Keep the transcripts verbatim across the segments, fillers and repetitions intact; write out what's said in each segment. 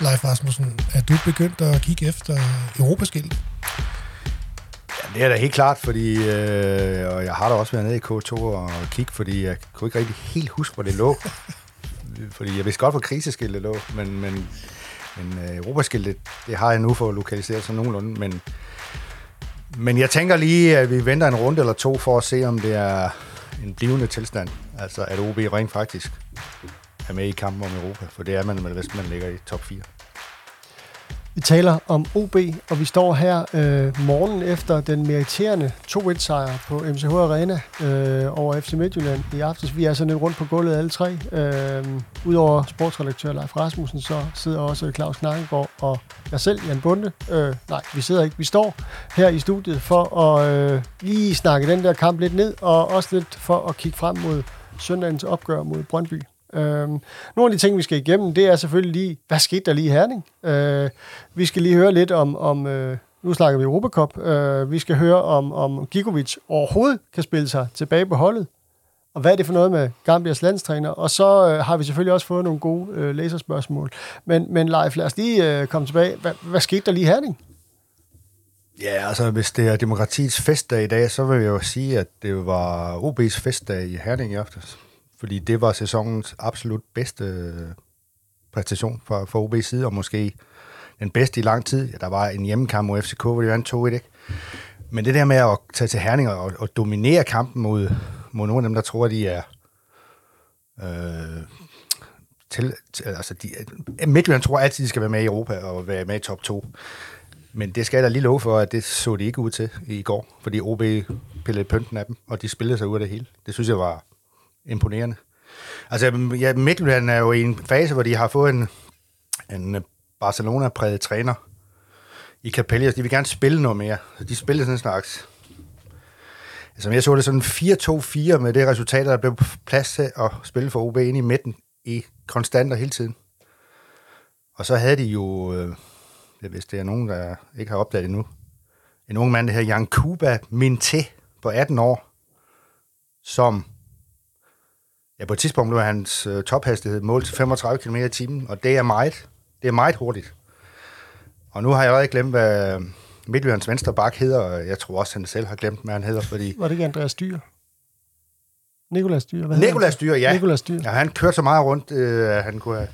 Leif Rasmussen, er du begyndt at kigge efter Europaskilt? Ja, det er da helt klart, fordi øh, og jeg har da også været nede i K to og kigge, fordi jeg kunne ikke rigtig helt huske, hvor det lå. Fordi jeg vidste godt, hvor kriseskiltet lå, men, men, men øh, Europaskiltet, det har jeg nu fået lokaliseret sådan nogenlunde, men Men jeg tænker lige, at vi venter en runde eller to for at se, om det er en blivende tilstand. Altså, at O B rent faktisk er med i kampen om Europa. For det er man, hvis man ligger i top fire. Vi taler om O B, og vi står her øh, morgen efter den meriterende to-et-sejr på M C H Arena øh, over F C Midtjylland i aftes. Vi er sådan lidt rundt på gulvet alle tre. Øh, Udover sportsredaktør Leif Rasmussen, så sidder også Claus Knakkergaard og jeg selv, Jan Bunde. Øh, nej, vi sidder ikke. Vi står her i studiet for at øh, lige snakke den der kamp lidt ned, og også lidt for at kigge frem mod søndagens opgør mod Brøndby. Øhm, nogle af de ting, vi skal igennem, det er selvfølgelig lige, hvad skete der lige i Herning? Øh, vi skal lige høre lidt om, om øh, nu snakker vi Europa Cup, øh, vi skal høre om, om Gigovic overhovedet kan spille sig tilbage på holdet, og hvad er det for noget med Gambias landstræner? Og så øh, har vi selvfølgelig også fået nogle gode øh, læserspørgsmål. Men, men Leif, lad os lige øh, komme tilbage. Hva, hvad skete der lige i Herning? Ja, altså hvis det er demokratiets festdag i dag, så vil jeg jo sige, at det var O B's festdag i Herning i aftes. Fordi det var sæsonens absolut bedste præstation fra, fra O B's side, og måske den bedste i lang tid. Ja, der var en hjemmekamp mod F C K, hvor de vandt to-et, ikke? Men det der med at tage til Herning og, og dominere kampen mod, mod nogle af dem, der tror, at de er... Øh, til, til, altså de, Midtjylland tror altid, de skal være med i Europa og være med i top to. Men det skal jeg da lige love for, at det så de ikke ud til i går, fordi O B pillede pynten af dem, og de spillede sig ud af det hele. Det synes jeg var... imponerende. Altså, ja, Midtjylland er jo i en fase, hvor de har fået en, en Barcelona-præget træner i Capellas. De vil gerne spille noget mere. De spillede sådan en slags... Altså, jeg så det sådan fire to fire med det resultat, der blev plads til at spille for O B inde i midten i konstanter hele tiden. Og så havde de jo... Øh, hvis det er nogen, der ikke har opdaget endnu. En ung mand, der hedder Jankuba Minteh på atten år, som... Ja, på et tidspunkt blev hans øh, tophastighed målt til femogtredive kilometer i timen, og det er meget. Det er meget hurtigt. Og nu har jeg allerede glemt, hvad Midtjyllands venstre bak hedder, og jeg tror også, han selv har glemt, hvad han hedder, fordi... Var det ikke Andreas Dyhr? Nikolas Dyhr, hvad Nikolas Dyhr, ja. Nikolas Dyhr. Ja, han kørte så meget rundt, øh, at han kunne have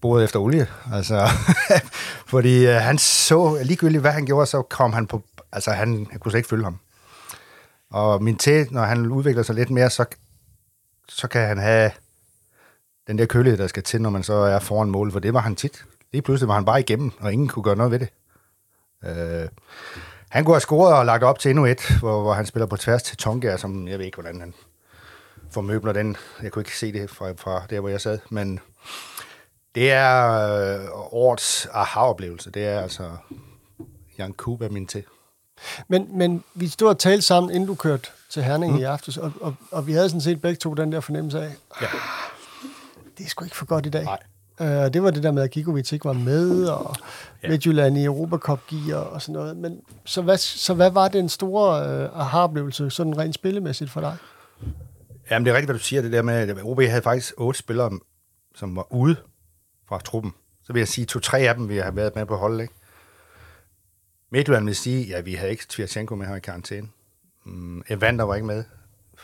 boret efter olie. Altså, fordi øh, han så ligegyldigt, hvad han gjorde, så kom han på... Altså, han, han kunne slet ikke følge ham. Og min tæ, når han udvikler sig lidt mere, så... så kan han have den der kølighed, der skal til, når man så er foran mål, for det var han tit. Lige pludselig var han bare igennem, og ingen kunne gøre noget ved det. Øh, han kunne have scoret og lagt op til endnu et, hvor, hvor han spiller på tværs til Tonker, som jeg ved ikke, hvordan han formøbler den. Jeg kunne ikke se det fra, fra der, hvor jeg sad, men det er øh, årets aha-oplevelse. Det er altså Jankuba Minteh. Men, men vi stod og talte sammen, inden du kørte til Herning mm. i aftes, og, og, og vi havde sådan set begge to den der fornemmelse af, ja. Det er sgu ikke for godt i dag. Uh, det var det der med, at Gigovic ikke var med, og ja. Midtjylland i Europa Cup-gear og sådan noget. Men, så, hvad, så hvad var den store uh, aha-oplevelse, sådan rent spillemæssigt for dig? Jamen det er rigtigt, hvad du siger, det der med, at O B havde faktisk otte spillere, som var ude fra truppen. Så vil jeg sige, to-tre af dem ville have været med på holdet, ikke? Midtjylland vil sige, ja, vi havde ikke Tverskov med her i karantæne. Mm, Evander var ikke med.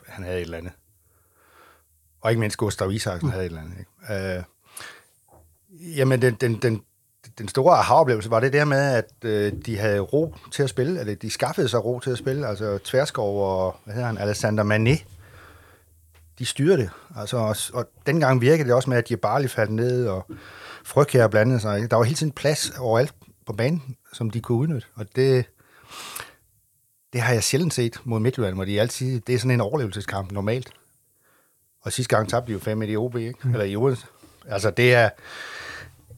Han havde et eller andet. Og ikke mindst Gustav Isaksen mm. havde et eller andet. Ikke? Øh, jamen, den, den, den, den store aha-oplevelse var det der med, at øh, de havde ro til at spille, eller de skaffede sig ro til at spille. Altså Tverskov og, hvad hedder han, Alessandro Manneh, de styrede det. Altså, og, og dengang virkede det også med, at Jebarli faldt ned, og Frøkjær blandede sig. Ikke? Der var hele tiden plads overalt på banen, som de kunne udnytte. Og det, det har jeg sjældent set mod Midtjylland, hvor de altid, det er sådan en overlevelseskamp normalt. Og sidste gang tabte de jo fem et i O B, ikke? Mm. Eller i Odense. Altså det er,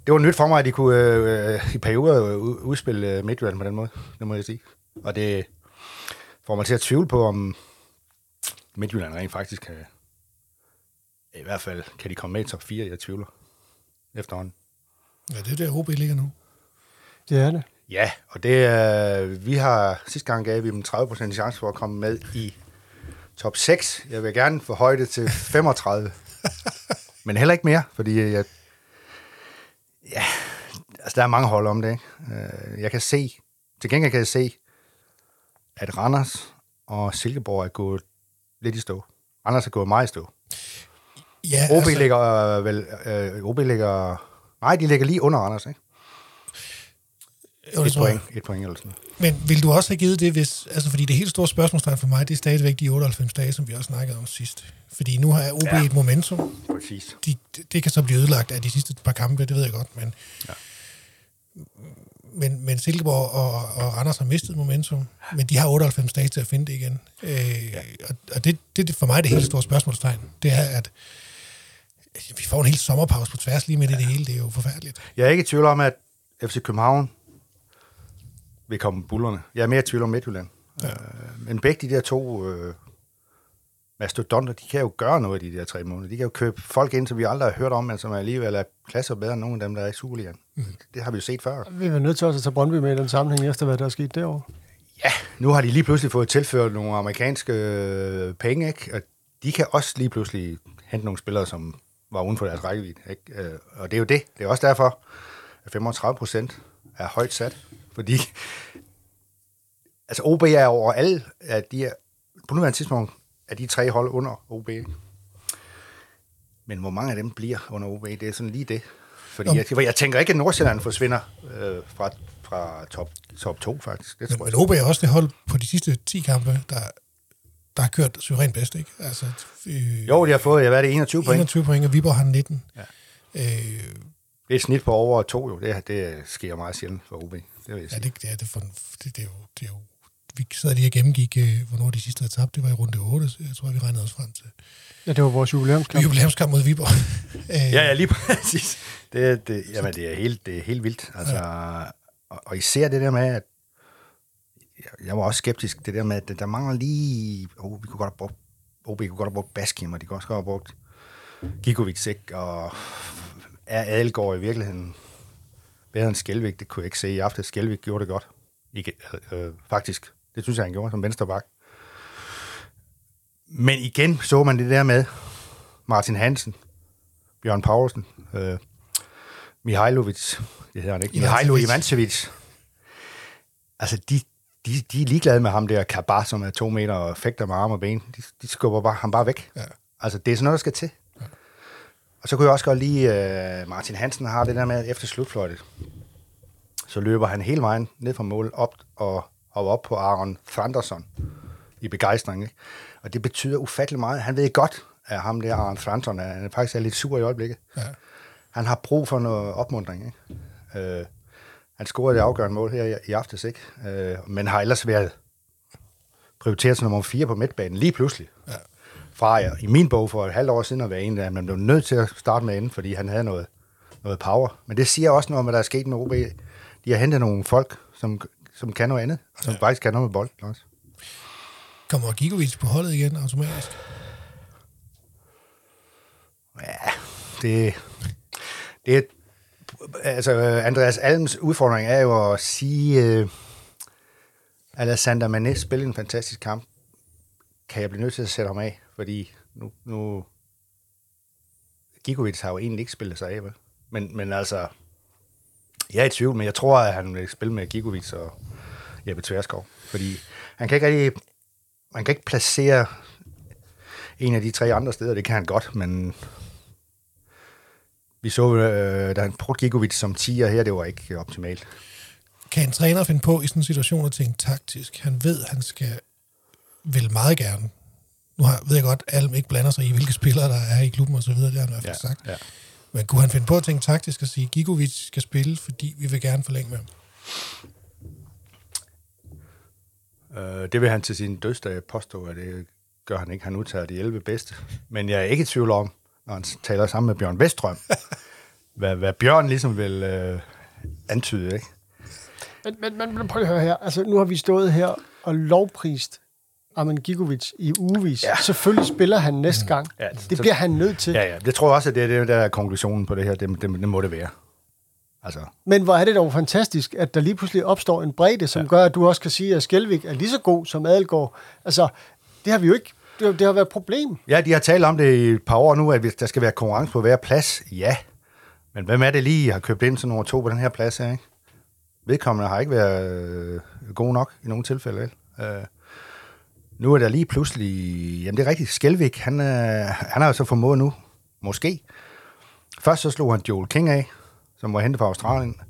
det var nyt for mig, at de kunne øh, i perioder udspille Midtjylland på den måde, det må jeg sige. Og det får mig til at tvivle på, om Midtjylland rent faktisk kan, i hvert fald kan de komme med i top fire, jeg tvivler, efterhånden. Ja, det er der O B ligger nu. Det er det. Ja, og det øh, vi har sidste gang gav vi dem tredive procent chance for at komme med i top seks. Jeg vil gerne forhøje det til femogtredive. Men heller ikke mere, fordi jeg ja, Altså, der er mange hold om det, ikke? Jeg kan se, til gengæld kan jeg se, at Randers og Silkeborg er gået lidt i stå. Randers er gået meget i stå. Ja, O B altså... ligger vel... Øh, O B ligger... Nej, de ligger lige under Randers, ikke? Jo, et point, et point eller sådan. Men vil du også have givet det, hvis... Altså, fordi det helt store spørgsmålstegn for mig, det er stadigvæk de otteoghalvfems dage, som vi også snakkede om sidst. Fordi nu har O B ja. et momentum. Præcis. De, det kan så blive ødelagt af de sidste par kampe, det ved jeg godt, men... Ja. Men, men Silkeborg og, og Randers har mistet momentum, men de har otteoghalvfems dage til at finde det igen. Øh, ja. Og, og det, det for mig er det helt store spørgsmålstegn. Det er, at vi får en hel sommerpause på tværs lige med det, ja. det hele. Det er jo forfærdeligt. Jeg er ikke i tvivl om, at F C København vil komme bullerne. Jeg er mere i tvivl om Midtjylland. Ja. Øh, men begge de der to øh, mastodonter, de kan jo gøre noget i de der tre måneder. De kan jo købe folk ind, som vi aldrig har hørt om, men som alligevel er klasser bedre end nogen af dem, der er i Superligaen. Det har vi jo set før. Vi er nødt til også at tage Brøndby med i den sammenhæng, efter hvad der er sket derovre. Ja, nu har de lige pludselig fået tilført nogle amerikanske øh, penge, ikke? Og de kan også lige pludselig hente nogle spillere, som var uden for deres rækkevidde, ikke? Øh, og det er jo det. Det er også derfor, at femogtredive procent er højt sat, fordi altså O B er over alle, at de er, på nuværende tidspunkt er de tre hold under O B. Men hvor mange af dem bliver under O B, det er sådan lige det. Fordi jeg, jeg tænker ikke, at Nordsjælland forsvinder øh, fra, fra top, top to, faktisk. Det tror men O B er også det hold på de sidste ti kampe, der, der har kørt suverænt bedst, ikke? Altså, øh, jo, de har fået, hvad er det, enogtyve point? enogtyve point, og Viborg har nitten. Ja. Øh, det er et snit på over to, jo. Det, det sker meget sjældent for O B. Det vil jeg sige. Ja, det, det, er, det, for, det, det, er jo, det er jo... Vi sad lige og gennemgik, øh, hvornår de sidste havde tabt. Det var i runde otte, så jeg tror, vi regnede os frem til. Ja, det var vores jubilæumskamp. Jubilæumskamp mod Viborg. øh, ja, ja, lige præcis. Det, det, jamen, det er helt, det er helt vildt. Altså, ja. og, og især det der med, at jeg, jeg var også skeptisk, det der med, at der mangler lige... Oh, vi kunne godt have brugt... O B kunne godt have brugt Baskim, og de kunne også godt have brugt Gigovic, ikke? Og er Adelgård i virkeligheden bedre end Skjelvik? Det kunne jeg ikke se i aften. Skjelvik gjorde det godt. Ikke, øh, faktisk. Det synes jeg, han gjorde som venstreback. Men igen så man det der med Martin Hansen, Bjørn Paulsen, øh, Mihailovic, det hedder han ikke, Mihailovic Imansevic. Altså, de, de, de er ligeglade med ham der Kabar, som er to meter og fægter med arm og ben. De, de skubber bare, ham bare væk. Ja. Altså, det er sådan noget, der skal til. Ja. Og så kunne jeg også godt lide, øh, Martin Hansen har det der med, efter slutfløjtet, så løber han hele vejen ned fra mål op og og op på Aron Thrandarson i begejstring, ikke? Og det betyder ufattelig meget. Han ved godt, at ham der Aron Thrandarson, han er faktisk er lidt sur i øjeblikket. Ja. Han har brug for noget opmuntring, ikke? Øh, han scorede det afgørende mål her i, i aftes, ikke? Øh, men har ellers været prioriteret som nummer fire på midtbanen lige pludselig. Ja. Fra jeg, i min bog for et halvt år siden at være en, at man blev nødt til at starte med inden, fordi han havde noget, noget power. Men det siger også noget om, at der er sket en O B. De har hentet nogle folk, som... som kan noget andet, og som ja. faktisk kan noget med bolden også. Kommer Gigovic på holdet igen automatisk? Ja, det... det altså, Andreas Alms udfordring er jo at sige, uh, Alessandro Manneh spillede en fantastisk kamp. Kan jeg blive nødt til at sætte ham af? Fordi nu... nu Gigovic har jo egentlig ikke spillet sig af, vel? Men, men altså... Jeg er i tvivl, men jeg tror, at han vil spille med Gigovic og Jeppe Tverskov. Fordi han kan ikke rigtig, han kan ikke placere en af de tre andre steder. Det kan han godt, men vi så, øh, da han brugte Gigovic som tier her, det var ikke optimalt. Kan en træner finde på i sådan en situation at tænke taktisk? Han ved, han skal vel meget gerne. Nu har, ved jeg godt, at Alm ikke blander sig i, hvilke spillere der er i klubben osv. Det har han i hvert fald sagt. Ja. Men kunne han finde på at tænke taktisk og sige, at Gigovic skal spille, fordi vi vil gerne forlænge med ham? Øh, det vil han til sin dødsdag påstå, at det gør han ikke. Han udtager de elleve bedste. Men jeg er ikke i tvivl om, når han taler sammen med Bjørn Wesström, hvad, hvad Bjørn ligesom vil øh, antyde, ikke? Men, men, men prøv at høre her. Altså, nu har vi stået her og lovprist Armin Gigovic i ugevis. Ja. Selvfølgelig spiller han næste gang. Ja, det bliver han nødt til. Ja, ja. Det tror jeg også, at det er det, der er konklusionen på det her. Det, det, det må det være. Altså. Men hvor er det dog fantastisk, at der lige pludselig opstår en bredde, som ja. gør, at du også kan sige, at Skjelvik er lige så god som Adelgaard. Altså, det har vi jo ikke. Det har, det har været et problem. Ja, de har talt om det i et par år nu, at der skal være konkurrence på hver plads. Ja. Men hvem er det lige, I har købt ind til nummer to på den her plads her, ikke? Vedkommende har ikke været god nok i nogle tilfælde, øh, nu er der lige pludselig... Jamen, det er rigtigt. Skjelvik, han, øh, han har jo så formået nu. Måske. Først så slog han Joel King af, som var hentet fra Australien.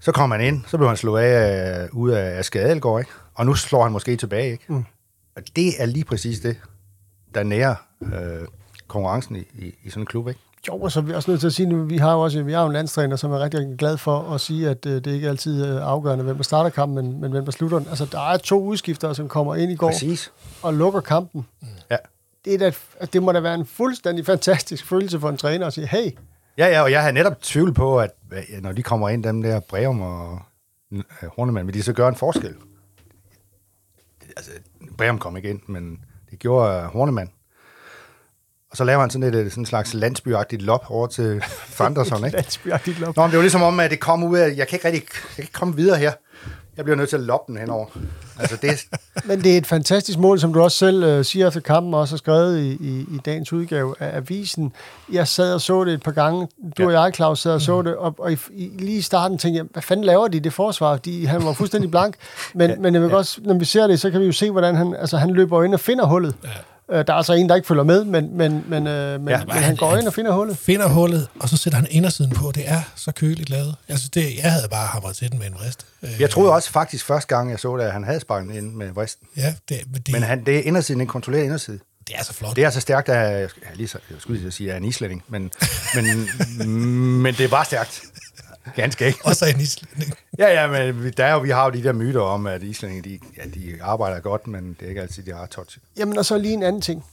Så kom han ind, så blev han slået af øh, ud af Adelgård, ikke? Og nu slår han måske tilbage, ikke? Mm. Og det er lige præcis det, der nærer øh, konkurrencen i, i, i sådan en klub, ikke? Jo, og så er vi også nødt til at sige, at vi har jo også vi har en landstræner, som er rigtig glad for at sige, at det ikke altid er afgørende, hvem der starter kampen, men, men hvem der slutter den. Altså, der er to udskiftere, som kommer ind i går Præcis. og lukker kampen. Ja. Det, er da, altså, det må da være en fuldstændig fantastisk følelse for en træner at sige, hey. Ja, ja, og jeg har netop tvivl på, at når de kommer ind, dem der Breum og Hornemann, vil de så gøre en forskel? Altså, Breum kom ikke ind, men det gjorde Hornemann. Og så laver han sådan et sådan slags landsbyagtigt lop over til Thrandarson, ikke? Landsbyagtigt lop. Nå, men det var ligesom om, at det kom ud af, jeg kan ikke rigtig, jeg kan ikke komme videre her. Jeg bliver nødt til at loppe den henover. Altså, det... Men det er et fantastisk mål, som du også selv øh, siger efter kampen, og også har skrevet i, i, i dagens udgave af avisen. Jeg sad og så det et par gange. Du ja. og jeg, Claus, sad og så det, og, og i, i, lige i starten tænkte jeg, hvad fanden laver de det forsvar? De, han var fuldstændig blank, men, ja. men jeg vil ja. også, når vi ser det, så kan vi jo se, hvordan han, altså, han løber ind og finder hullet. Ja. Der er altså en, der ikke følger med, men, men, men, ja, men han, han går ind og finder hullet. Finder hullet, og så sætter han indersiden på. Det er så køligt lavet. Altså det, jeg havde bare hamret til den med en vrist. Jeg troede også faktisk første gang, jeg så det, at han havde sparket ind med vristen. Ja, det, men det, men han, det er indersiden, den kontrollerer indersiden. Det er så flot. Det er så stærkt, at jeg, jeg, lige, jeg skulle lige sige, at jeg er en islænding, men, men, men det er bare stærkt. Ganske ikke. Også en islænding. Ja, ja, men der er jo, vi har jo de der myter om, at islændinge, de, ja, de arbejder godt, men det er ikke altid, de har touch. Jamen, og så lige en anden ting.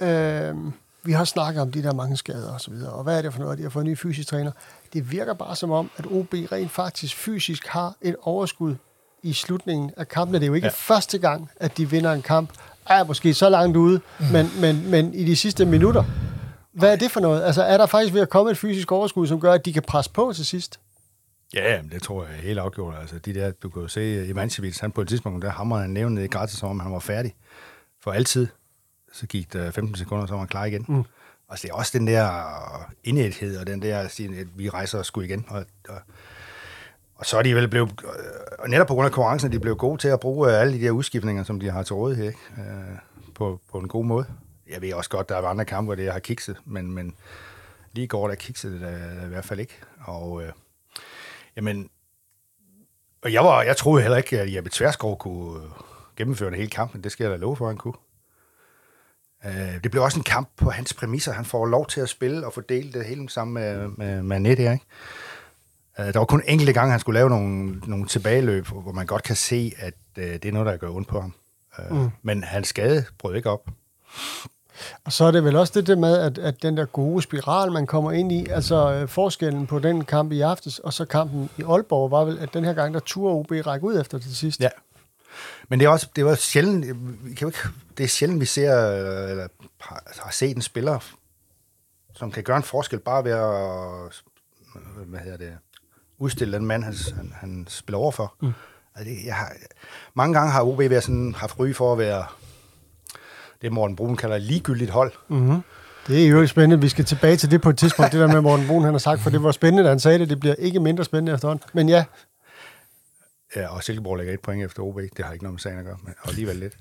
Øh, vi har snakket om de der mange skader og så videre, og hvad er det for noget, de har fået en ny fysisk træner? Det virker bare som om, at O B rent faktisk fysisk har et overskud i slutningen af kampen. Det er jo ikke ja. første gang, at de vinder en kamp. Ej, måske så langt ude, mm. men, men, men i de sidste minutter. Hvad er det for noget? Altså, er der faktisk ved at komme et fysisk overskud, som gør, at de kan presse på til sidst? Ja, men det tror jeg er helt afgjort. Altså, de der, du kan jo se, Ivancevic, han på et tidspunkt, der hamrede han nævnet i gratis, som om han var færdig for altid. Så gik der femten sekunder, så var han klar igen. Mm. Og så er også den der indæthed, og den der, at vi rejser og sgu igen. Og, og, og så er de vel blevet, og netop på grund af konkurrencen, de blev gode til at bruge alle de der udskiftninger, som de har til rådighed, ikke? På, på en god måde. Jeg ved også godt, der er andre kampe, hvor det har kikset, men, men lige i går, der kiksede det i hvert fald ikke. Og... Jamen, og jeg, var, jeg troede heller ikke, at Jeppe Tverskov kunne gennemføre den hele kamp, men det skal jeg da love for, han kunne. Uh, det blev også en kamp på hans præmisser. Han får lov til at spille og fordele det hele sammen med, med, med Manneh der, ikke? Uh, der var kun enkelte gange, han skulle lave nogle, nogle tilbageløb, hvor man godt kan se, at uh, det er noget, der gør ondt på ham. Uh, mm. Men hans skade brød ikke op. Og så er det vel også det der med, at, at den der gode spiral, man kommer ind i, altså øh, forskellen på den kamp i aftes, og så kampen i Aalborg, var vel, at den her gang, der turde O B række ud efter det sidste. Ja, men det er også det var sjældent, kan jo ikke, det er sjældent, vi ser, eller har set en spiller, som kan gøre en forskel, bare ved at, hvad hedder det, udstille den mand, han, han, han spiller overfor. Mm. Altså, det, jeg har, mange gange har O B været sådan, haft ry for at være... Det Morten Broen kalder ligegyldigt hold. Mm-hmm. Det er jo spændende. Vi skal tilbage til det på et tidspunkt, det der med Morten Broen, han har sagt, for det var spændende, da han sagde det. Det bliver ikke mindre spændende efterhånden. Men ja. Ja, og Silkeborg lægger et point efter O B. Det har ikke noget med sagen at gøre, men alligevel lidt.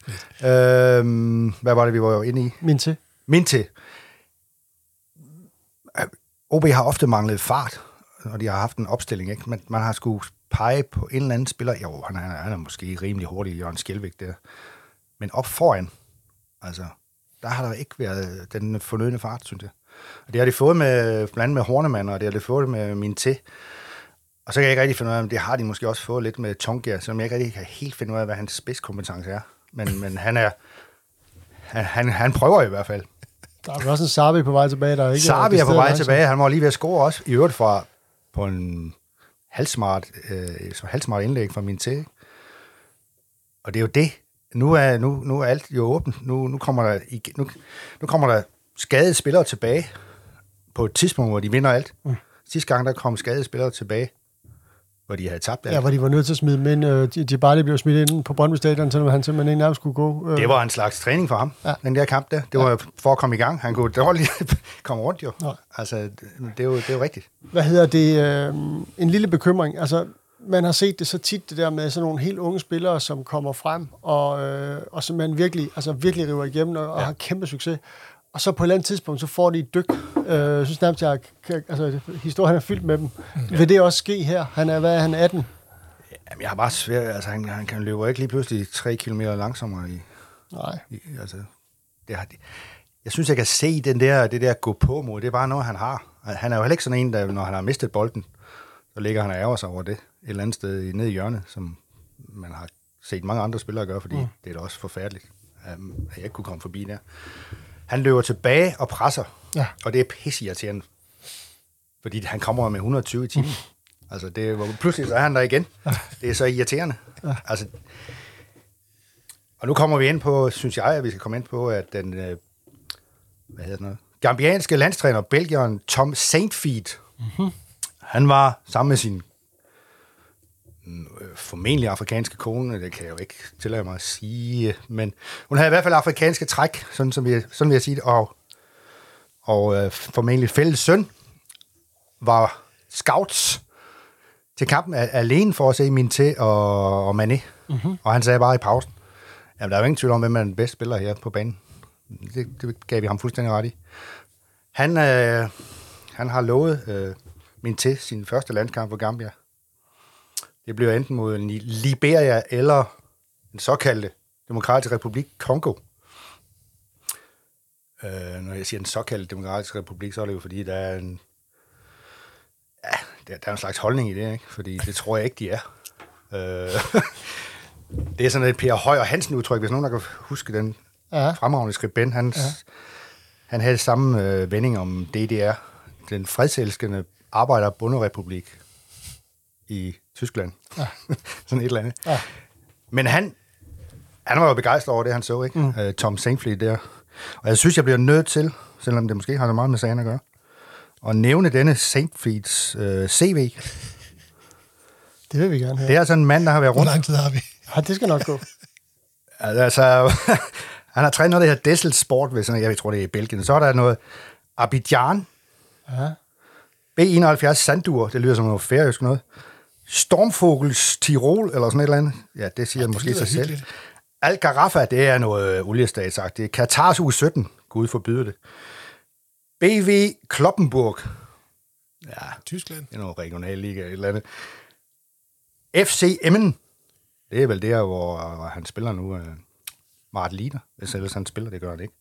øhm, hvad var det, vi var jo inde i? Minteh. Minteh. O B har ofte manglet fart, og de har haft en opstilling, ikke? Man, man har skulle pege på en eller anden spiller. Jo, han er, han er måske rimelig hurtig, Jørgen Skjelvik der. Men op foran, altså, der har der ikke været den fornødne fart, synes jeg. Og det har de fået med, blandt andet med Hornemann, og det har de fået med Minteh. Og så kan jeg ikke rigtig finde ud af, om det har de måske også fået lidt med Tonker, som jeg ikke rigtig kan helt finde ud af, hvad hans spidskompetence er. Men, men han er... Han, han, han prøver i hvert fald. Der er også en Sarbi på vej tilbage, der er ikke... Sarbi er på vej tilbage. Han var lige ved at score også, i øvrigt fra på en halvsmart, øh, så halvsmart indlæg fra Minteh. Og det er jo det. Nu er, nu, nu er alt jo åbent. Nu, nu, kommer der, nu, nu kommer der skadede spillere tilbage på et tidspunkt, hvor de vinder alt. Mm. Sidste gang, der kom skadede spillere tilbage, hvor de havde tabt. Ja, hvor de var nødt til at smide men øh, de, de bare lige blev smidt ind på Brøndby Stadion, så han simpelthen ikke nærmest skulle gå. Øh. Det var en slags træning for ham, ja. Den der kamp der. Det var ja. For at komme i gang. Han kunne dårligt komme rundt jo. Ja. Altså, det, det, er jo det er jo rigtigt. Hvad hedder det? Øh, en lille bekymring. Altså, man har set det så tit, det der med sådan nogle helt unge spillere, som kommer frem, og, øh, og som man virkelig, altså virkelig river igennem og, og ja. Har kæmpe succes. Og så på et eller andet tidspunkt, så får de et dyk. Jeg synes nærmest, at altså, historien er fyldt med dem. Ja. Vil det også ske her? Han er, hvad er han, atten? Jamen, jeg har bare svært. Altså, han, han kan løbe ikke lige pludselig tre kilometer langsommere. I, Nej. I, altså, det har, jeg synes, jeg kan se den der, det der gå på mod. Det er bare noget, han har. Han er jo heller ikke sådan en, der når han har mistet bolden, så ligger han og ærger sig over det. Et eller andet sted nede i hjørnet, som man har set mange andre spillere gøre, fordi mm. det er da også forfærdeligt, at jeg ikke kunne komme forbi der. Han løber tilbage og presser, ja. Og det er pisseirriterende, fordi han kommer med et hundrede og tyve i timen. Mm. Altså, det var, pludselig så er han der igen. Det er så irriterende. Ja. Altså, og nu kommer vi ind på, synes jeg, at vi skal komme ind på, at den øh, hvad hedder det noget? gambianske landstræner, belgieren Tom Saintfiet, mm-hmm. han var sammen med sin formentlig afrikanske kone, det kan jeg jo ikke tillade mig at sige, men hun havde i hvert fald afrikanske træk, sådan, som jeg, sådan vil jeg sige det, og, og øh, formentlig fælles søn var scouts til kampen alene for at se Minteh og, og Manneh, mm-hmm. og han sagde bare i pausen, jamen der er jo ingen tvivl om, hvem man er den bedste spiller her på banen. Det, det gav vi ham fuldstændig ret i. Han, øh, han har lovet øh, Minteh sin første landskamp for Gambia. Det bliver enten mod Liberia eller den såkaldte Demokratiske Republik Kongo. Øh, når jeg siger den såkaldte Demokratiske Republik, så er det jo fordi, der er en, ja, der, der er en slags holdning i det, ikke? Fordi det tror jeg ikke, de er. Øh, det er sådan et Per Højer Hansen-udtryk, hvis nogen der kan huske den ja. Fremragende skribent. Hans, ja. Han havde samme øh, vending om D D R, den fredselskende arbejderbunderepublik i Tyskland. Ja. Sådan et eller andet. Ja. Men han, han var jo begejstret over det, han så, ikke? Mm. Øh, Tom Saintfiet der. Og jeg synes, jeg bliver nødt til, selvom det måske har så meget med sagen at gøre, at nævne denne Saintfiets øh, C V. Det vil vi gerne have. Det er sådan en mand, der har været rundt. Hvor lang tid har vi? Ja, det skal nok gå. Altså, han har trænet noget, der hedder Desselsport, hvis sådan, jeg tror, det er i Belgien. Så er der noget Abidjan. Ja. B enoghalvfjerds Sandur, det lyder som noget færøsk noget. Stormfogels Tirol, eller sådan et eller andet. Ja, det siger ja, det måske sig selv. Al-Garafa, det er noget øh, oliestat sagt. Det er Katars U sytten. Gud forbyder det. B V Kloppenburg. Ja, Tyskland. Det er noget regional liga, et eller andet. F C Emmen. Det er vel der, hvor øh, han spiller nu. Øh, Martin Lider, hvis ellers han spiller, det gør han ikke.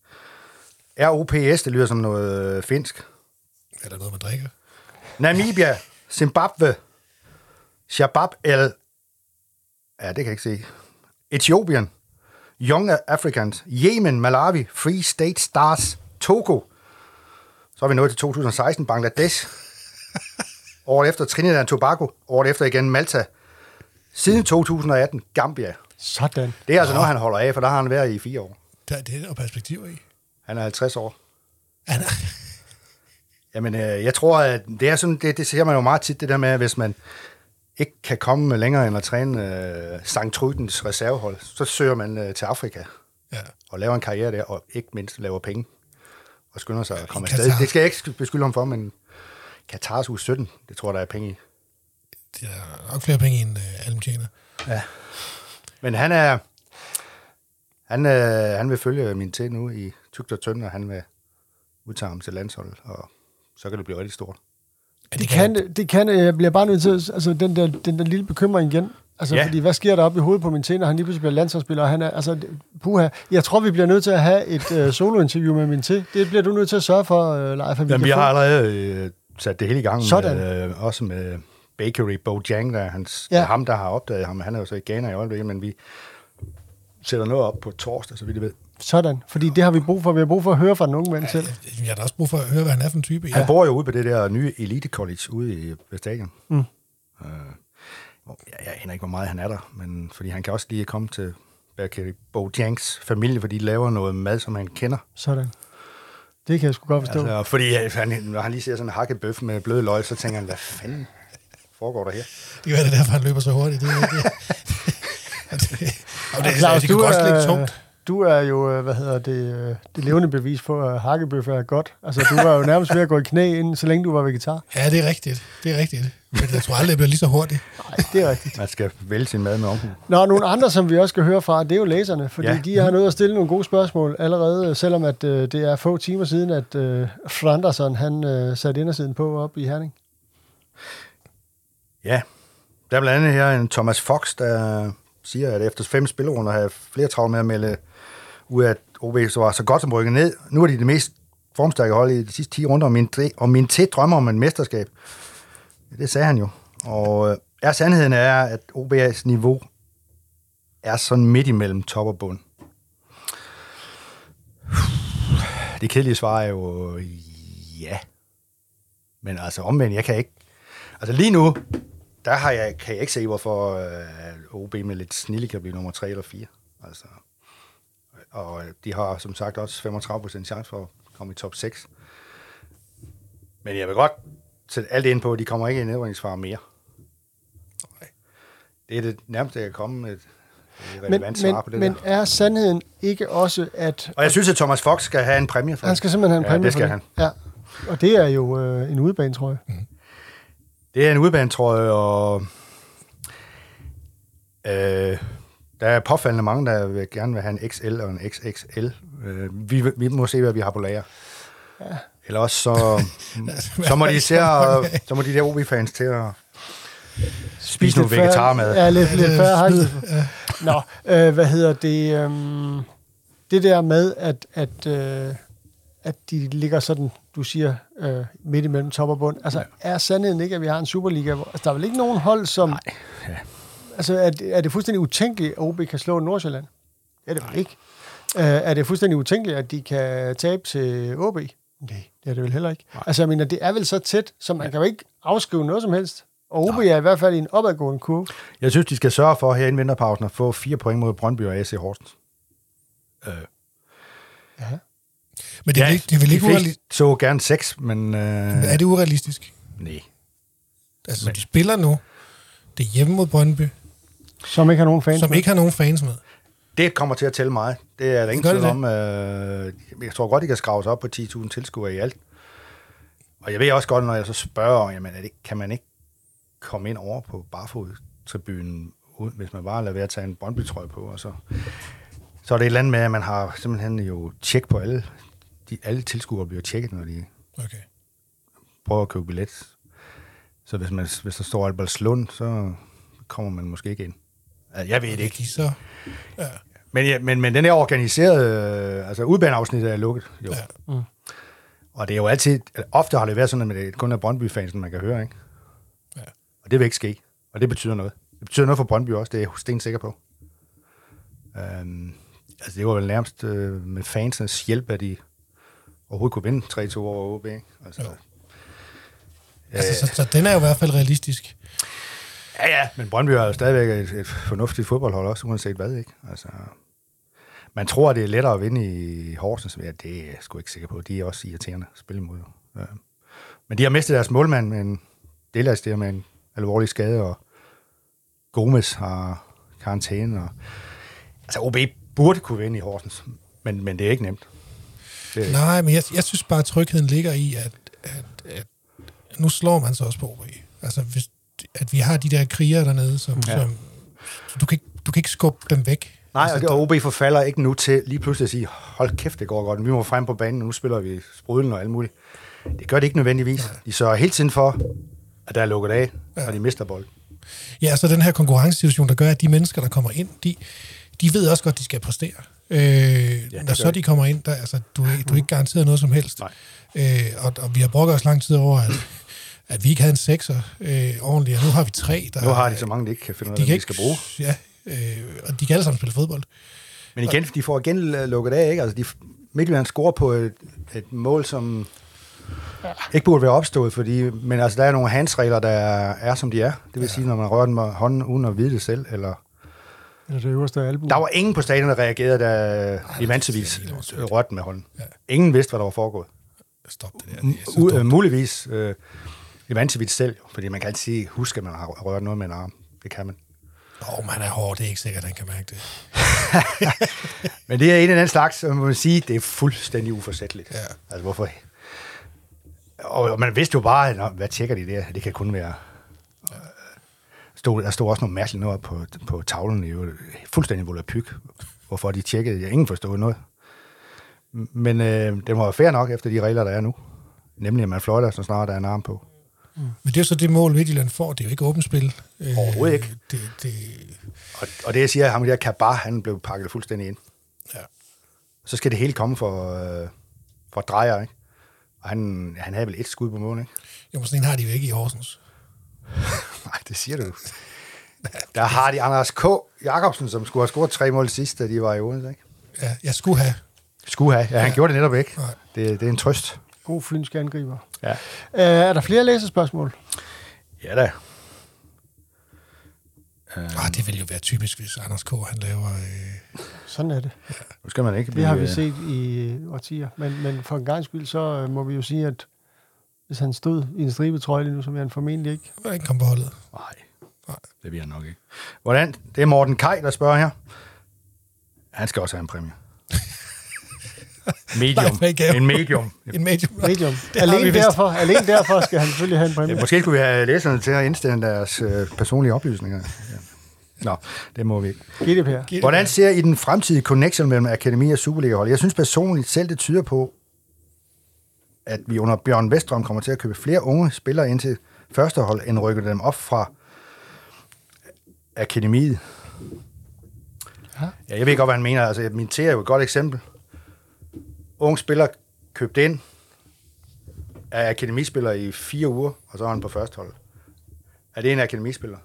R O P S, det lyder som noget øh, finsk. Er der noget, man drikker? Namibia, Zimbabwe, Shabab el... Ja, det kan jeg ikke se. Etiopien, Young Africans, Yemen, Malawi, Free State Stars, Togo. Så er vi nået til to tusind og seksten, Bangladesh. Året efter Trinidad og Tobago. Året efter igen Malta. Siden to tusind og atten, Gambia. Sådan. Det er altså noget, han holder af, for der har han været i fire år. Der er det og perspektiver i. Han er halvtreds år. Han er... Jamen, øh, jeg tror, at det er sådan, det, det ser man jo meget tit, det der med, at hvis man ikke kan komme længere end at træne øh, Sankt Trudens reservehold, så søger man øh, til Afrika ja. Og laver en karriere der, og ikke mindst laver penge og skynder sig at komme afsted. Det skal jeg ikke beskylde ham for, men Katars U sytten, det tror jeg, der er penge i. Det er nok flere penge end øh, Alm tjener. Ja. Men han er... Han, øh, han vil følge min til nu i tygt og tynd, og han vil udtage ham til landsholdet og så kan det blive rigtig stort. Ja, det kan, det kan, jeg bliver bare nødt til, altså den der, den der lille bekymring igen, altså ja. Fordi hvad sker der op i hovedet på Minteh, når han lige pludselig bliver landsholdsspiller, og han er, altså puha, jeg tror vi bliver nødt til at have et uh, solointerview med Minteh, det bliver du nødt til at sørge for, uh, Leif. Jamen vi, vi har allerede uh, sat det hele i gang, med, uh, også med Bakery Bojang, der er hans, ja. Ham der har opdaget ham, han er jo så i Ghana i øjeblikket, men vi sætter noget op på torsdag, så vidt jeg ved. Sådan, fordi det har vi brug for. Vi har brug for at høre fra den unge mand selv. Jeg har da også brug for at høre, hvad han er for en type. Ja. Han bor jo ude på det der nye Elite College ude i Vestadion. Mm. Øh, jeg, jeg hænder ikke, hvor meget han er der, men fordi han kan også lige komme til Bojanks familie, fordi de laver noget mad, som han kender. Sådan. Det kan jeg sgu godt forstå. Altså, fordi han, når han lige ser sådan en hakkebøf med bløde løg, så tænker han, hvad fanden foregår der her? Det kan være, det er derfor, han løber så hurtigt. Det, det, det, det, og det, Claus, det kan du, godt ligge tungt. Du er jo, hvad hedder det, det levende bevis på, at hakkebøffer er godt. Altså, du var jo nærmest ved at gå i knæ inden, så længe du var vegetar. Ja, det er rigtigt. Det er rigtigt. Men jeg tror aldrig, jeg bliver lige så hurtigt. Nej, det er rigtigt. Man skal vælge sin mad med omhu. Nå, nogle andre, som vi også skal høre fra, det er jo læserne. Fordi ja. de har nået at stille nogle gode spørgsmål allerede, selvom at, øh, det er få timer siden, at øh, Thrandarson, han øh, satte indersiden på op i Herning. Ja, der er blandt andet her en Thomas Fox, der siger, at efter fem spillerunder havde flere travlt med at melde ud, at O B så var så godt som rykket ned. Nu er de det mest formstærke hold i de sidste ti runder, og min, og min tæt drømmer om en mesterskab. Det sagde han jo. Og er sandheden er, at O B's niveau er sådan midt imellem top og bund. Det kedelige svar er jo ja. Men altså omvendt, jeg kan ikke. Altså lige nu, der har jeg, kan jeg ikke se, hvorfor øh, O B med lidt snille kan blive nummer tre eller fire. Altså, og de har som sagt også femogtredive procent chance for at komme i top seks. Men jeg vil godt sætte alt ind på, at de kommer ikke i nedrykningsfare mere. Okay. Det er det nærmeste, jeg kan komme med et relevant svar på det men der. Men er sandheden ikke også, at... Og jeg synes, at Thomas Fox skal have en præmie for det. Han skal simpelthen have en præmie ja, det skal for det. Han. Ja. Og det er jo øh, en udebane, tror jeg. Mm. Det er en udbanetrøje, og øh, der er påfaldende mange, der vil gerne vil have en X L og en X X L. Øh, vi, vi må se, hvad vi har på lager. Ja. Eller også, så, så, må de især, så må de der O B-fans til at spise noget vegetarmad. Ja, lidt, lidt før. Nå, øh, hvad hedder det? Øh, det der med, at... at øh, at de ligger sådan, du siger, øh, midt imellem top og bund. Altså, ja. Er sandheden ikke, at vi har en Superliga? Hvor, altså, der er vel ikke nogen hold, som... Nej. Ja. Altså, er det, er det fuldstændig utænkeligt, at O B kan slå Nordsjælland? Det er det vel ikke. Øh, er det fuldstændig utænkeligt, at de kan tabe til O B? Nej, det er det vel heller ikke. Nej. Altså, jeg mener, det er vel så tæt, så man ja. kan jo ikke afskrive noget som helst. Og O B Nej. er i hvert fald i en opadgående kurve. Jeg synes, de skal sørge for, her inden vinterpausen, at få fire point mod Brøndby og A C Horsens. Øh. Ja. Men det er ja, ikke, det er vel ikke urealistisk. Så gerne seks, men... Øh... Er det urealistisk? Nej. Altså, men... de spiller nu. Det er hjemme mod Brøndby. Som ikke har nogen fans Som med. ikke har nogen fans med. Det kommer til at tælle meget. Det er der ingen tvivl om. Øh... Jeg tror godt, de kan skrave sig op på ti tusind tilskuere i alt. Og jeg ved også godt, når jeg så spørger, jamen, er det, kan man ikke komme ind over på barfodtribunen, hvis man bare lader være at tage en Brøndby-trøje på, og så... Så er det et eller andet med, at man har simpelthen jo tjek på alle. De, alle tilskuere bliver tjekket, når de okay. prøver at købe billet. Så hvis, man, hvis der står Albertslund, så kommer man måske ikke ind. Jeg ved det ikke. Okay, så. Ja. Men, ja, men, men den er organiseret. Altså udbaneafsnittet er lukket. Jo. Ja. Mm. Og det er jo altid... Ofte har det været sådan, at det kun er Brøndby-fansen, man kan høre. Ikke? Ja. Og det vil ikke ske. Og det betyder noget. Det betyder noget for Brøndby også. Det er jeg stensikker på. Um, Altså, det var vel nærmest øh, med fansens hjælp, at de overhovedet kunne vinde tre til to over O B. Altså, øh, altså så, så den er jo i hvert fald realistisk. Ja, ja, men Brøndby er jo stadigvæk et, et fornuftigt fodboldhold også, uanset hvad, ikke? Altså, man tror, at det er lettere at vinde i Horsens, men det er jeg sgu ikke sikker på. De er også irriterende at spille imod. Ja. Men de har mistet deres målmand med en delagstære med en alvorlig skade, og Gomes har karantæne. Og, altså, O B burde kunne vinde i Horsens, men, men det er ikke nemt. Det er Nej, ikke. men jeg, jeg synes bare, at trygheden ligger i, at, at, at nu slår man så også på O B. Altså, hvis, at vi har de der krigere dernede, som, ja. som du, kan ikke, du kan ikke skubbe dem væk. Nej, altså, og O B forfalder ikke nu til lige pludselig at sige, hold kæft, det går godt, vi må frem på banen, og nu spiller vi sprudlen og alt muligt. Det gør det ikke nødvendigvis. Ja. De sørger hele tiden for, at der er lukket af, ja. og de mister bold. Ja, så den her konkurrencesituation, der gør, at de mennesker, der kommer ind, de... De ved også godt, de skal præstere. Øh, ja, når så de kommer ind, der, altså, du, du er ikke garanteret noget som helst. Øh, og, og vi har brugt os lang tid over, at, at vi ikke havde en sekser øh, ordentligt, og nu har vi tre. Der, nu har de så mange, de ikke kan finde noget, de, de, de skal bruge. Ja, øh, og de kan alle sammen spille fodbold. Men igen, de får igen lukket af, ikke? Altså, de, Midtjylland scorer på et, et mål, som ikke burde være opstået, fordi, men altså, der er nogle handsregler, der er, som de er. Det vil ja. sige, når man rører den med hånden uden at vide det selv, eller... Der var ingen på stadion, der reagerede, da Ivancevic rørte med hånden. Ja. Ingen vidste, hvad der var foregået. Stop det der. Det U- muligvis øh, Ivancevic selv, fordi man kan ikke sige, husk, at man har rørt noget med en arm. Det kan man. Åh, man er hård, det er ikke sikkert, at han kan mærke det. Men det er en af den slags, som man må sige, det er fuldstændig uforsætteligt. Ja. Altså, hvorfor? Og man vidste jo bare, hvad tjekker de der? Det kan kun være... Der stod også nogle mærkelige noget på, på tavlen, jo fuldstændig volapyk, hvorfor de tjekkede. Jeg ingen forstod noget. Men øh, det var jo fair nok efter de regler, der er nu. Nemlig, at man fløjter, så snart der er en arm på. Mm. Men det er så det mål, Midtjylland får. Det er jo ikke åbent spil. Overhovedet ikke. Det, det... Og, og det, jeg siger, at ham der Kabar, han blev pakket fuldstændig ind. Ja. Så skal det hele komme for, øh, for Drejer, ikke? Og han, han havde vel et skud på mål, ikke? Jo, men sådan en har de jo ikke i Horsens. Nej, det siger du. Der har de Anders K. Jacobsen, som skulle have scoret tre mål sidst, da de var i Odense, ikke? Ja, jeg skulle have. Skulle have. Ja, han ja. gjorde det netop ikke. Det, det er en trøst. God flynske angriber. Ja. Øh, er der flere læsespørgsmål? Ja da. Øhm. Arh, det vil jo være typisk, hvis Anders K. han laver... Øh... Sådan er det. Ja. Nu skal man ikke blive... Det har vi set i årtier. Men, men for en gangs skyld, så må vi jo sige, at hvis han stod i en stribetrøje nu, så ville han formentlig ikke... Det var ikke kommet på holdet. Nej, det bliver han nok ikke. Hvordan? Det er Morten Kaj, der spørger her. Han skal også have en præmie. Medium. En medium. En medium. medium. Alene, derfor, alene derfor skal han selvfølgelig have en præmie. Ja, måske skulle vi have læserne til at indstille deres øh, personlige oplysninger. Ja. Nå, det må vi ikke. G D P R. Hvordan ser I den fremtidige connection mellem akademi og Superliga-hold? Jeg synes personligt selv, det tyder på, at vi under Bjørn Wesström kommer til at købe flere unge spillere ind til førstehold, end rykker dem op fra akademiet. Ja, jeg ved godt, hvad han mener. Altså, Minteh er jo et godt eksempel. Unge spillere købt ind af akademispillere i fire uger, og så er han på førstehold. Er det en akademispiller?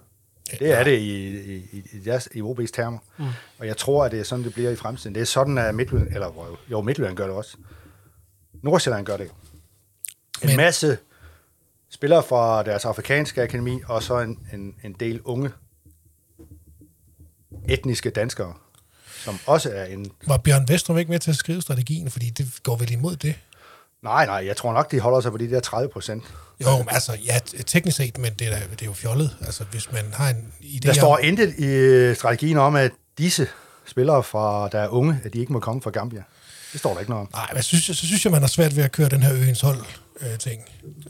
Det er det i, i, i, deres, i O B's termer. Mm. Og jeg tror, at det er sådan, det bliver i fremtiden. Det er sådan, at Midtjylland, eller jo, Midtjylland gør det også. Nordsjælland gør det jo. En Men. masse spillere fra deres afrikanske akademi, og så en, en, en del unge etniske danskere, som også er en... Var Bjørn Wesström ikke med til at skrive strategien, fordi det går vel imod det? Nej, nej, jeg tror nok, de holder sig på de der tredive procent. Jo, men altså, ja, teknisk set, men det er, det er jo fjollet. Altså, hvis man har en idé... Der står om... intet i strategien om, at disse spillere, fra, der er unge, at de ikke må komme fra Gambia. Det står der ikke noget om. Nej, men jeg synes, så synes jeg, man har svært ved at køre den her øens hold-ting.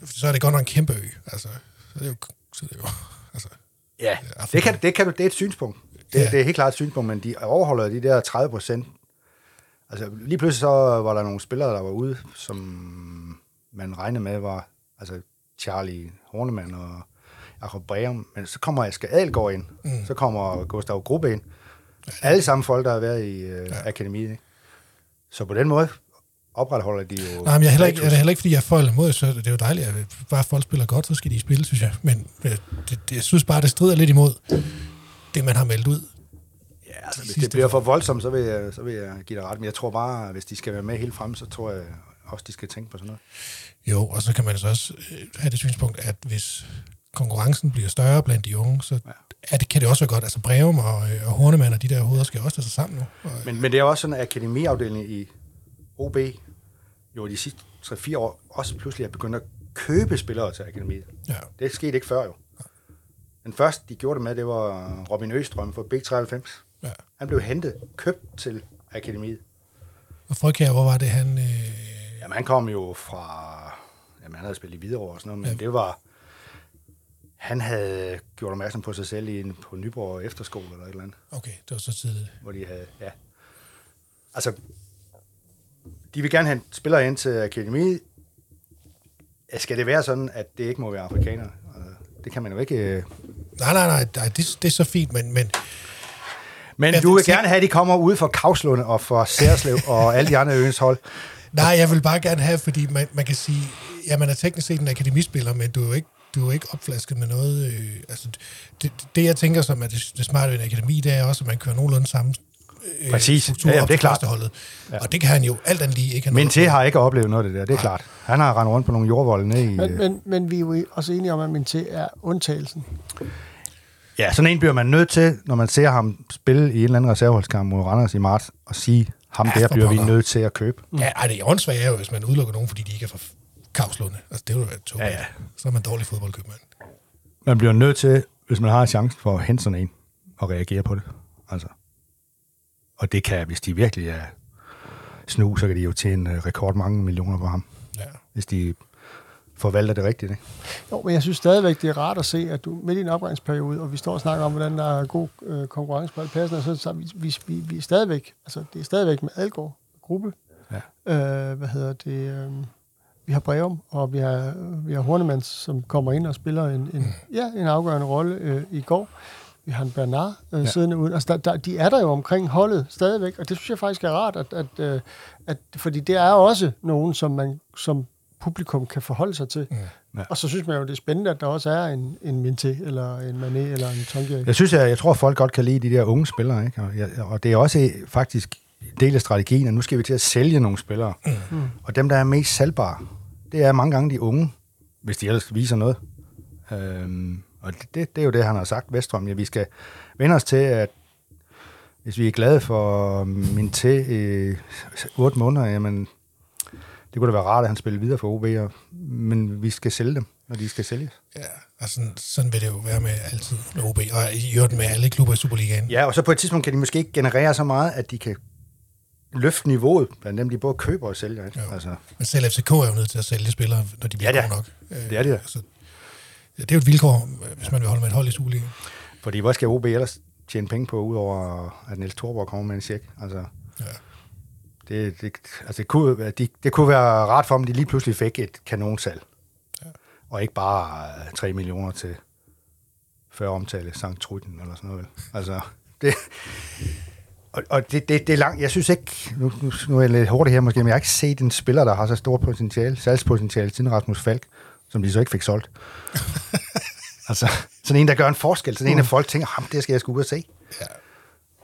Øh, så er det godt nok en kæmpe ø. Altså, så det er jo... Så det er jo altså, ja, det, kan, det, kan, det er et synspunkt. Det, ja. det er helt klart et synspunkt, men de overholder de der tredive procent. Altså, lige pludselig så var der nogle spillere, der var ude, som man regnede med var altså Charlie Hornemann og Jacob Breum. Men så kommer Adelgård ind, mm. så kommer Gustav Gruppe ind. Alle samme folk, der har været i øh, ja. akademiet, ikke? Så på den måde opretholder de jo... Nej, men jeg er heller ikke, er det heller ikke, fordi jeg er for eller imod, så det er jo dejligt, at bare folk spiller godt, så skal de spille, synes jeg. Men det, det, jeg synes bare, det strider lidt imod det, man har meldt ud. Ja, altså, hvis det bliver for voldsomt, så vil, jeg, så vil jeg give dig ret. Men jeg tror bare, hvis de skal være med helt frem, så tror jeg også, de skal tænke på sådan noget. Jo, og så kan man så også have det synspunkt, at hvis konkurrencen bliver større blandt de unge, så ja. er det, kan det også være godt. Altså Breum og, og Hornemann og de der hoveder skal også tage sig sammen nu. Og, men, men det er også sådan, at akademiafdelingen i O B jo de sidste tre fire år også pludselig er begyndt at købe spillere til akademiet. Ja. Det skete ikke før jo. Den første, de gjorde det med, det var Robin Østrøm fra B treoghalvfems. Ja. Han blev hentet, købt til akademiet. Og Frøkjær, hvor var det, han... Øh... Jamen, han kom jo fra... Jamen, han havde spillet i Hvidovre og sådan noget, men ja. det var... Han havde gjort opmærksom på sig selv i en, på Nyborg Efterskole eller et eller andet. Okay, det var så tidligt. Hvor de havde... Ja. Altså, de vil gerne have spillere ind til akademiet. Skal det være sådan, at det ikke må være afrikanere? Det kan man jo ikke... Nej, nej, nej, nej det, det er så fint, men... Men, men ja, du vil gerne have, at de kommer ude fra Kauslunde og fra Særslev og alle de andre øens hold. Nej, jeg vil bare gerne have, fordi man, man kan sige, ja, man er teknisk set en akademispiller, men du er jo ikke, du er jo ikke opflasket med noget... Øh, altså, det, det, jeg tænker som, at det, det smarte ved en akademi, det er også, at man kører nogenlunde samme øh, Præcis. struktur ja, op til førsteholdet. Ja. Og det kan han jo alt andet lige ikke... Minteh har ikke oplevet noget af det der, det er nej. klart. Han har rendt rundt på nogle jordvolde ned i... Men, men, men vi er jo også enige om, at Minteh er undtagelsen. Ja, sådan en bliver man nødt til, når man ser ham spille i en eller anden reserveholdskamp mod Randers i marts, og sige, ham ja, der bliver vi nødt til at købe. Mm. Ja, ej, det er åndssvagt jo, hvis man udelukker nogen, fordi de ikke er fra Kauslunde. Altså, det ville være tåbeligt. Ja, ja. Så er man dårlig fodboldkøbmand. Man bliver nødt til, hvis man har chancen for at hente sådan en, at reagere på det. Altså. Og det kan, hvis de virkelig er snu, så kan de jo tjene rekord mange millioner på ham. Ja. Hvis de forvalter det rigtigt, ikke? Jo, men jeg synes stadigvæk, det er rart at se, at du midt i en opgangsperiode, og vi står og snakker om, hvordan der er god øh, konkurrence på alle pladsen, så, så vi, vi, vi, vi er stadigvæk, altså det er stadigvæk med Adelgård gruppe. Ja. Øh, hvad hedder det? Øh, vi har Breum, og vi har, vi har Hornemann, som kommer ind og spiller en, en, ja, en afgørende rolle øh, i går. Vi har en Bernard øh, ja. siddende ude. Altså, der, der, de er der jo omkring holdet stadigvæk, og det synes jeg faktisk er rart, at, at, at, at, fordi det er også nogen, som man som publikum kan forholde sig til. Ja. Og så synes man jo, det er spændende, at der også er en, en Minteh, eller en Manneh, eller en Tonker. Jeg synes, jeg, jeg tror, folk godt kan lide de der unge spillere, ikke? Og, jeg, og det er også faktisk en del af strategien, at nu skal vi til at sælge nogle spillere. Mm. Og dem, der er mest salgbare, det er mange gange de unge, hvis de ellers viser noget. Øhm, og det, det er jo det, han har sagt, Wesström. Ja, vi skal vende os til, at hvis vi er glade for Minteh i otte måneder, jamen, det kunne da være rart, at han spillede videre for O B, og, men vi skal sælge dem, når de skal sælges. Ja, og sådan, sådan vil det jo være med altid med O B, og i øvrigt med alle klubber i Superligaen. Ja, og så på et tidspunkt kan de måske ikke generere så meget, at de kan løfte niveauet blandt dem, de både køber og sælger. Ikke? Altså. Men selv F C K er jo nødt til at sælge spillere, når de bliver ja, gode nok. Det er det. Altså, det er jo et vilkår, hvis man vil holde med et hold i Superligaen. Fordi hvor skal O B ellers tjene penge på, udover at Niels Thorborg kommer med en check? Altså. Ja. Det, det, altså det, kunne, det, det kunne være rart for dem, de lige pludselig fik et kanonsalg. Ja. Og ikke bare tre millioner til før omtale Sankt Trutten eller sådan noget. Altså, det, og og det, det, det er langt. Jeg synes ikke, nu, nu er jeg lidt hurtigt her måske, men jeg har ikke set en spiller, der har så stort potentiale, salgspotentiale til Rasmus Falk, som de så ikke fik solgt. Altså, sådan en, der gør en forskel. Sådan en, der folk tænker, ham, det skal jeg sgu ud og se. Ja.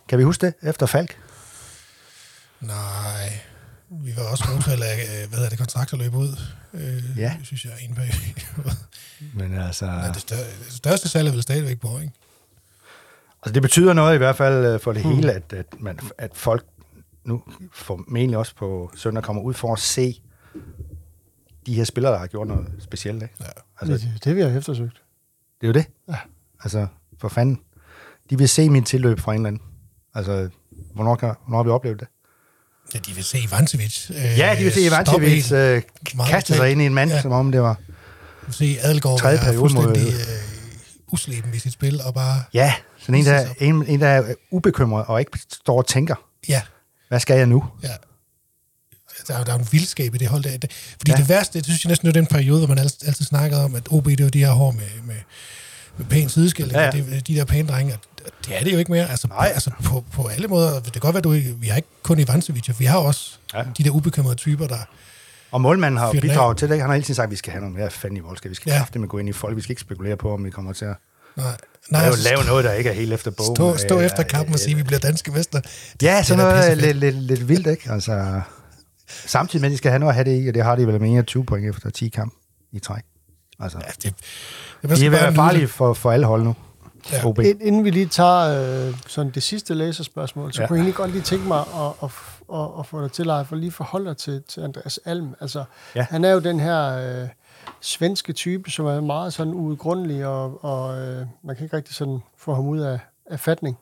Kan vi huske det efter Falk? Nej, vi var også modfald af, hvad hedder det, kontrakter løb ud, øh, ja. synes jeg, en periode. Men altså... Nej, det, større, det største salg er vel stadigvæk på, ikke? Altså, det betyder noget i hvert fald for det hmm. hele, at, at, man, at folk nu formentlig også på søndag kommer ud for at se de her spillere, der har gjort noget specielt, ikke? Ja. Altså, det, det vi har eftersøgt. Det er jo det. Ja. Altså, for fanden. De vil se min tilløb fra en eller anden. Altså, hvornår, kan, hvornår har vi oplevet det? Ja, de vil se Ivancevic. Øh, ja, de vil se Ivancevic øh, kaste sig ind i en mand, ja. som om det var... De vil se Adelgård være fuldstændig øh, usleben i sit spil, og bare... Ja, sådan en, der, en, en, der er ubekymret, og ikke står og tænker, ja. hvad skal jeg nu? Ja. Der er jo en vildskab i det hold der. Fordi ja. det værste, det synes jeg næsten, det er den periode, hvor man altid, altid snakkede om, at O B, det var de her hår med, med, med pæn sideskældning, ja, ja. Det, de der pæne drenge... Det er det jo ikke mere. Altså, altså på, på alle måder. Det kan godt være, du ikke... Vi har ikke kun Ivancevic, vi har også ja. de der ubekymrede typer, der... Og målmanden har bidraget til det. Han har hele tiden sagt, at vi skal have nogle mere fandme i voldskab. Vi skal ja. kraftigt med at gå ind i folk. Vi skal ikke spekulere på, om vi kommer til at nej. Nej, lave, altså, lave noget, der ikke er helt efter bogen. Stå, stå efter kampen og sige, at vi bliver danske mester. Ja, sådan noget lidt, lidt, lidt vildt, ikke? Altså, samtidig med, at de skal have noget at have det i, og det har de vel med enogtyve point efter ti kamp i træk. Altså, ja, det, det, det er være farligt for, for alle hold nu. Ja. Ind, inden vi lige tager øh, sådan det sidste læserspørgsmål, så ja. kunne jeg egentlig godt lige tænke mig at, at, at, at få dig til, at lige forholde dig til, til Andreas Alm. Altså, ja. han er jo den her øh, svenske type, som er meget sådan uudgrundelig, og, og øh, man kan ikke rigtig sådan få ham ud af, af fatning.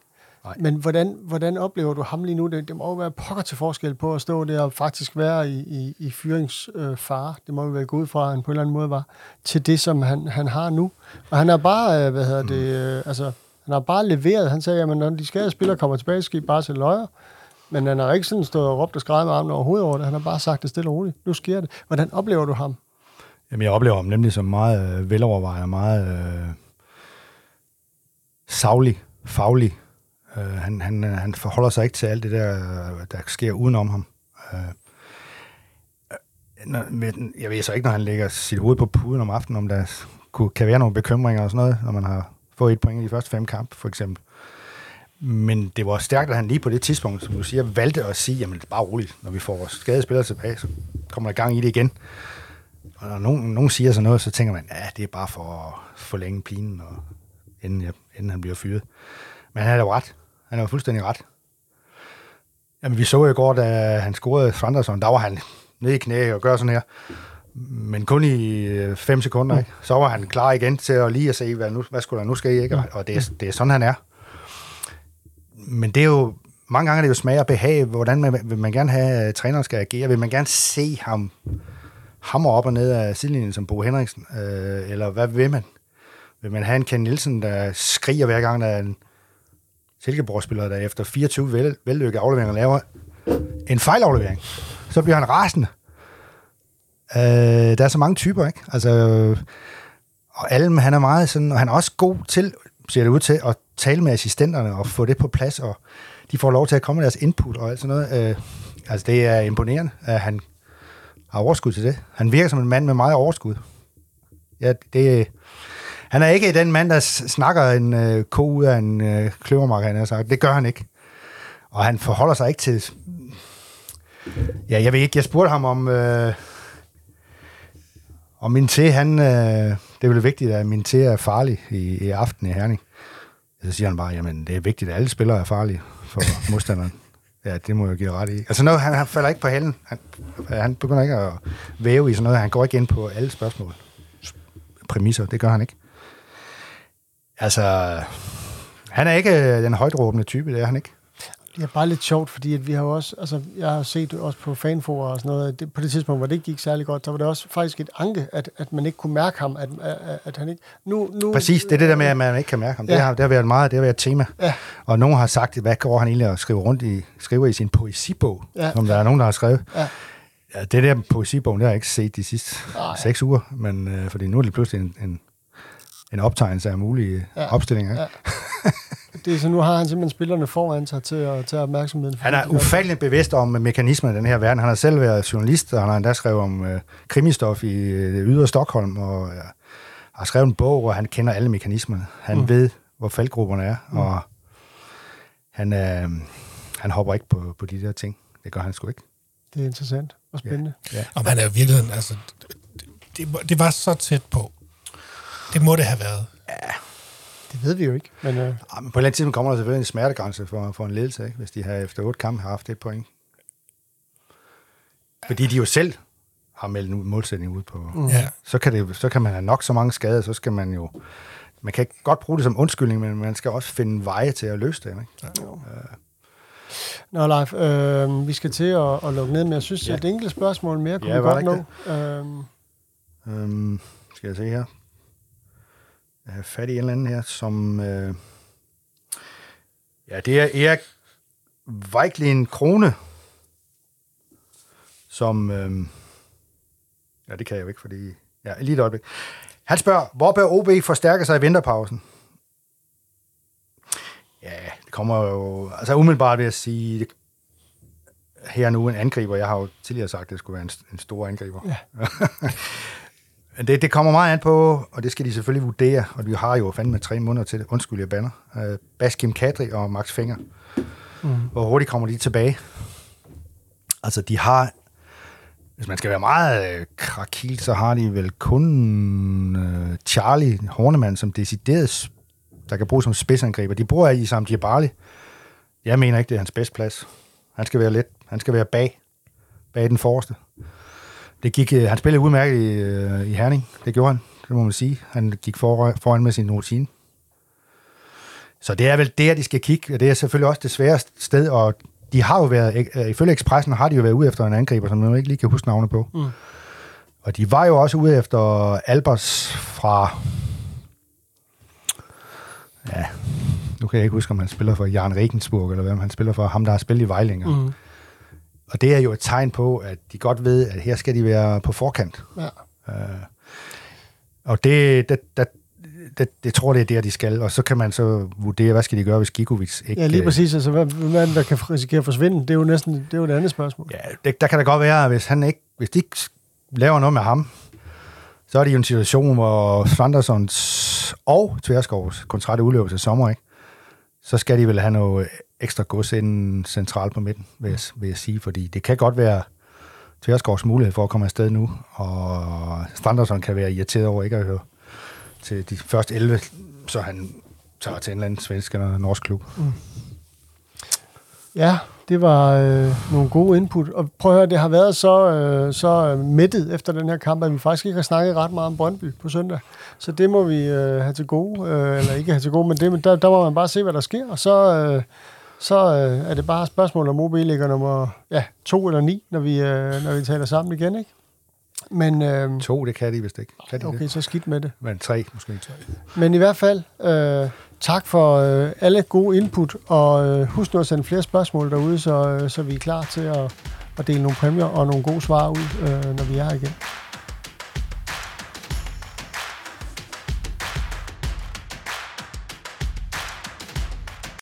Nej. Men hvordan, hvordan oplever du ham lige nu? Det, det må jo være pokker til forskel på at stå der og faktisk være i, i, i fyringsfare. Øh, det må jo være gå ud fra, at han på en eller anden måde var til det, som han, han har nu. Og han har bare, øh, hvad hedder det, øh, altså, han har bare leveret. Han sagde, jamen, når de skadede spillere kommer tilbage, skal I bare sætte løjer. Men han har ikke sådan stået og råbt og skreget med armene overhovedet over det. Han har bare sagt det stille og roligt. Nu sker det. Hvordan oplever du ham? Jamen, jeg oplever ham nemlig som meget øh, velovervejet, meget øh, saglig, faglig. Uh, han, han, han forholder sig ikke til alt det der, der sker udenom ham. Uh, jeg ved så ikke, når han lægger sit hoved på puden om aftenen, om der kan være nogle bekymringer og sådan noget, når man har fået et point i de første fem kampe, for eksempel. Men det var stærkt, at han lige på det tidspunkt, som du siger, valgte at sige, jamen det er bare roligt, når vi får vores skadede spillere tilbage, så kommer der gang i det igen. Og når nogen, nogen siger sådan noget, så tænker man, ja, det er bare for at forlænge pinen, og inden, ja, inden han bliver fyret. Men han er jo ret. Han er jo fuldstændig ret. Jamen, vi så jo i går, da han scorede Thrandarson, der var han nede i knæ og gør sådan her. men kun i fem sekunder, ikke? Så var han klar igen til at lige at se, hvad, nu, hvad skulle der nu ske, ikke? Og det er, det er sådan, han er. Men det er jo, mange gange er det jo smag og behag, hvordan man, vil man gerne have, at træneren skal agere, vil man gerne se ham hammer op og ned af sidelinjen som Bo Henriksen, øh, eller hvad vil man? Vil man have en Ken Nielsen, der skriger hver gang, der er en Silkeborg-spiller, der efter fireogtyve vel, vellykket afleveringer laver en fejlaflevering, så bliver han rasende. Øh, der er så mange typer, ikke? Altså, og Alm, han er meget sådan, og han er også god til, ser det ud til, at tale med assistenterne og få det på plads, og de får lov til at komme med deres input og alt sådan noget. Øh, altså, det er imponerende, at han har overskud til det. Han virker som en mand med meget overskud. Ja, det... Han er ikke den mand, der snakker en øh, ko ud af en øh, kløvermark, han har sagt. Det gør han ikke. Og han forholder sig ikke til... Ja, jeg ved ikke. Jeg spurgte ham om... Øh... om Minteh, han... Øh... Det er vel vigtigt, at Minteh er farlig i, i aften i Herning. Så siger han bare, jamen, det er vigtigt, at alle spillere er farlige for modstanderen. Ja, det må jeg jo give ret i. Altså, noget, han, han falder ikke på hælden. Han, han begynder ikke at væve i sådan noget. Han går ikke ind på alle spørgsmål. Præmisser, det gør han ikke. Altså, han er ikke den højtråbende type, det er han ikke. Det er bare lidt sjovt, fordi at vi har også, altså, jeg har set også på fanforer og sådan noget, det, på det tidspunkt, hvor det ikke gik særlig godt, så var det også faktisk et anke, at, at man ikke kunne mærke ham, at, at, at han ikke... Nu, nu, Præcis, det er det der med, at man ikke kan mærke ham. Ja. Det, har, det har været meget, det har været et tema. Ja. Og nogen har sagt, hvad går han egentlig at skrive rundt i, skriver i sin poesibog, ja. Som der er nogen, der har skrevet. Ja. Ja, det der poesibogen, det har jeg ikke set de sidste Ej. seks uger, men øh, fordi nu er det pludselig en... en en optegnelse af mulige ja, opstillinger. Ja. Det er så nu har han simpelthen spillerne foran sig til at tage opmærksomheden. Han er ufattelig bevidst om mekanismen i den her verden. Han har selv været journalist, og han har endda skrevet om øh, krimistof i øh, ydre Stockholm, og øh, har skrevet en bog, og han kender alle mekanismerne. Han mm. ved, hvor faldgrupperne er, mm. og han, øh, han hopper ikke på, på de der ting. Det gør han sgu ikke. Det er interessant og spændende. Ja. Ja. Og man er jo virkeligheden, altså, det, det var så tæt på. Det må det have været. Ja, det ved vi jo ikke. Men, øh... ja, men på et eller andet tidspunkt kommer der selvfølgelig en smertegrænse for, for en ledelse, ikke? Hvis de har efter otte kampe har haft et point. Fordi de jo selv har meldt en målsætning ud på. Mm. Ja. Så, kan det, så kan man have nok så mange skader, så skal man jo... Man kan godt bruge det som undskyldning, men man skal også finde veje til at løse det, ikke? Ja. Øh. Nå, Leif, øh, vi skal til at, at lukke ned, men jeg synes, ja. at et enkelt spørgsmål mere kunne ja, vi godt nå. Øhm... Øhm, skal jeg se her? Jeg har fat i en eller anden her, som... Øh... Ja, det er Erik Weiklin Krone, som... Øh... Ja, det kan jeg jo ikke, fordi... Ja, lige et øjeblik. Han spørger, hvor bør O B forstærke sig i vinterpausen? Ja, det kommer jo... Altså umiddelbart vil jeg sige, det... her nu en angriber. Jeg har jo tidligere sagt, at det skulle være en, en stor angriber. Ja. Det, det kommer meget an på, og det skal de selvfølgelig vurdere, og vi har jo fandme tre måneder til det. Undskyld, jeg bander. Øh, Baskim Kadri og Max Finger. Mm. Hvor hurtigt kommer de tilbage? Altså, de har... Hvis man skal være meget øh, krakil, så har de vel kun øh, Charlie Hornemann, som decideret, der kan bruges som spidsangriber. De bruger i Sam Djibali. Jeg mener ikke, det er hans bedste plads. Han skal være let. Han skal være bag. Bag den forreste. Det gik, han spillede udmærket i, øh, i Herning. Det gjorde han, det må man sige. Han gik for, foran med sin rutine. Så det er vel der, de skal kigge. Det er selvfølgelig også det sværeste sted, og de har jo været, øh, ifølge Expressen har de jo været ude efter en angriber, som man ikke lige kan huske navnet på. Mm. Og de var jo også ude efter Albers fra... Ja, nu kan jeg ikke huske, om han spiller for Jan Regensburg, eller hvem han spiller for. Ham, der har spillet i Vejlinger. Mm. Og det er jo et tegn på, at de godt ved, at her skal de være på forkant. Ja. Øh, og det, det, det, det, det tror jeg, det er der, de skal. Og så kan man så vurdere, hvad skal de gøre, hvis Gigovic ikke... Ja, lige præcis. Altså, hvad, hvad der kan risikere at forsvinde? Det er jo næsten det, er jo et andet spørgsmål. Ja, det, der kan da godt være, at hvis, han ikke, hvis de ikke laver noget med ham, så er det jo en situation, hvor Thrandarsons og Tverskovs kontrakt udløber til sommer, ikke? Så skal de vel have noget... ekstra gods inden centralt på midten, vil jeg, vil jeg sige, fordi det kan godt være Tverskovs mulighed for at komme afsted nu, og Thrandarson kan være irriteret over ikke at høre til de første elleve, så han tager til en eller anden svensk eller norsk klub. Mm. Ja, det var øh, nogle gode input. Og prøv at høre, det har været så, øh, så mættet efter den her kamp, at vi faktisk ikke har snakket ret meget om Brøndby på søndag. Så det må vi øh, have til gode, øh, eller ikke have til gode, men, det, men der, der må man bare se, hvad der sker. Og så, øh, så øh, er det bare spørgsmål om O B ligger nummer ja, to eller ni, når vi, øh, når vi taler sammen igen, ikke? Men, øh, to, det kan de vist ikke. Kan de okay, det? Så skidt med det. Men tre, måske ikke tre. Men i hvert fald... Øh, Tak for øh, alle gode input, og øh, husk nu at sende flere spørgsmål derude, så, øh, så vi er klar til at, at dele nogle præmier og nogle gode svar ud, øh, når vi er her igen.